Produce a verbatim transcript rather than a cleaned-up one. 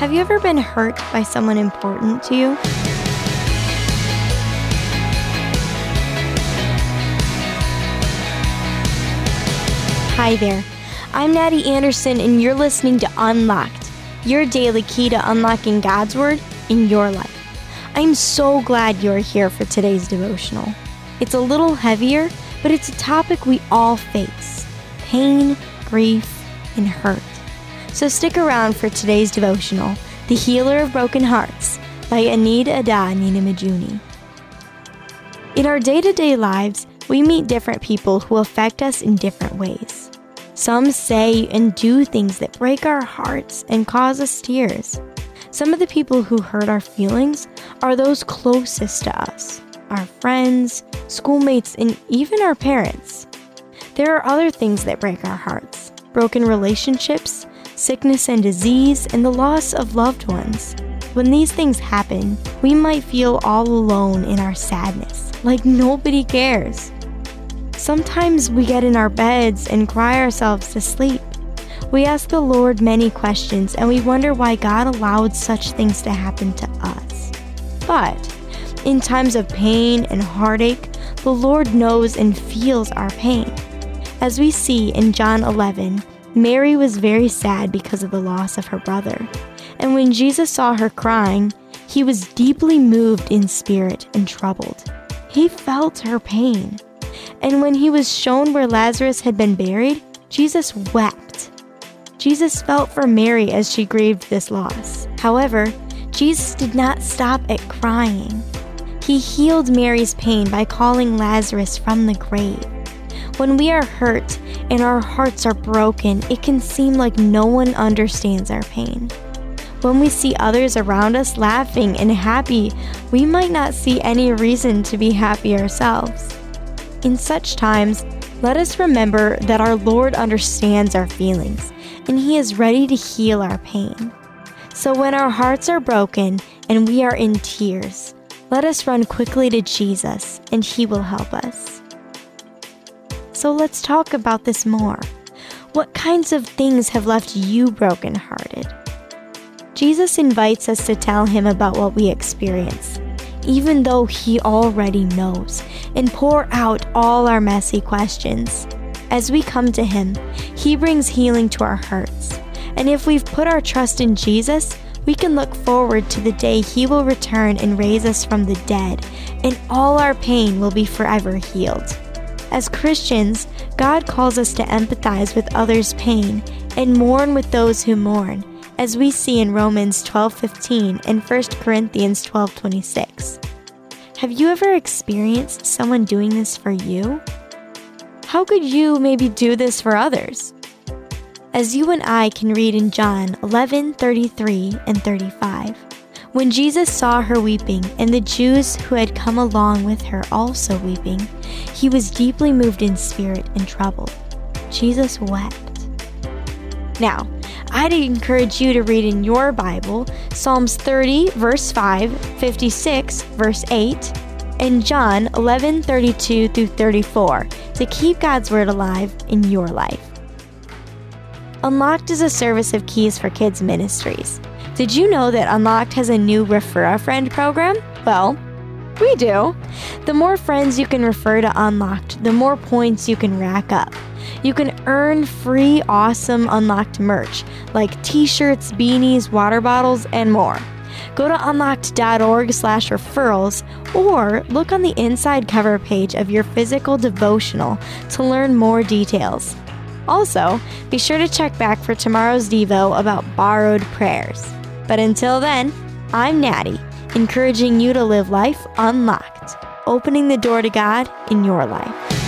Have you ever been hurt by someone important to you? Hi there, I'm Natty Anderson and you're listening to Unlocked, your daily key to unlocking God's Word in your life. I'm so glad you're here for today's devotional. It's a little heavier, but it's a topic we all face, pain, grief, and hurt. So stick around for today's devotional, The Healer of Broken Hearts by Enid Adah Nyinomujuni. In our day-to-day lives, we meet different people who affect us in different ways. Some say and do things that break our hearts and cause us tears. Some of the people who hurt our feelings are those closest to us, our friends, schoolmates, and even our parents. There are other things that break our hearts, broken relationships, sickness and disease, and the loss of loved ones. When these things happen, we might feel all alone in our sadness, like nobody cares. Sometimes we get in our beds and cry ourselves to sleep. We ask the Lord many questions and we wonder why God allowed such things to happen to us. But in times of pain and heartache, the Lord knows and feels our pain. As we see in John eleven, Mary was very sad because of the loss of her brother. And when Jesus saw her crying, he was deeply moved in spirit and troubled. He felt her pain. And when he was shown where Lazarus had been buried, Jesus wept. Jesus felt for Mary as she grieved this loss. However, Jesus did not stop at crying. He healed Mary's pain by calling Lazarus from the grave. When we are hurt and our hearts are broken, it can seem like no one understands our pain. When we see others around us laughing and happy, we might not see any reason to be happy ourselves. In such times, let us remember that our Lord understands our feelings, and He is ready to heal our pain. So when our hearts are broken and we are in tears, let us run quickly to Jesus, and He will help us. So let's talk about this more. What kinds of things have left you brokenhearted? Jesus invites us to tell Him about what we experience, even though He already knows, and pour out all our messy questions. As we come to Him, He brings healing to our hearts. And if we've put our trust in Jesus, we can look forward to the day He will return and raise us from the dead, and all our pain will be forever healed. As Christians, God calls us to empathize with others' pain and mourn with those who mourn, as we see in Romans twelve fifteen and First Corinthians twelve twenty-six. Have you ever experienced someone doing this for you? How could you maybe do this for others? As you and I can read in John eleven thirty-three and thirty-five, when Jesus saw her weeping and the Jews who had come along with her also weeping, He was deeply moved in spirit and troubled. Jesus wept. Now, I'd encourage you to read in your Bible Psalms thirty, verse five, fifty-six, verse eight, and John eleven thirty-two through thirty-four to keep God's Word alive in your life. Unlocked is a service of Keys for Kids Ministries. Did you know that Unlocked has a new Refer a Friend program? Well, we do. The more friends you can refer to Unlocked, the more points you can rack up. You can earn free, awesome Unlocked merch, like t-shirts, beanies, water bottles, and more. Go to unlocked.org slash referrals or look on the inside cover page of your physical devotional to learn more details. Also, be sure to check back for tomorrow's Devo about borrowed prayers. But until then, I'm Natty, encouraging you to live life unlocked, opening the door to God in your life.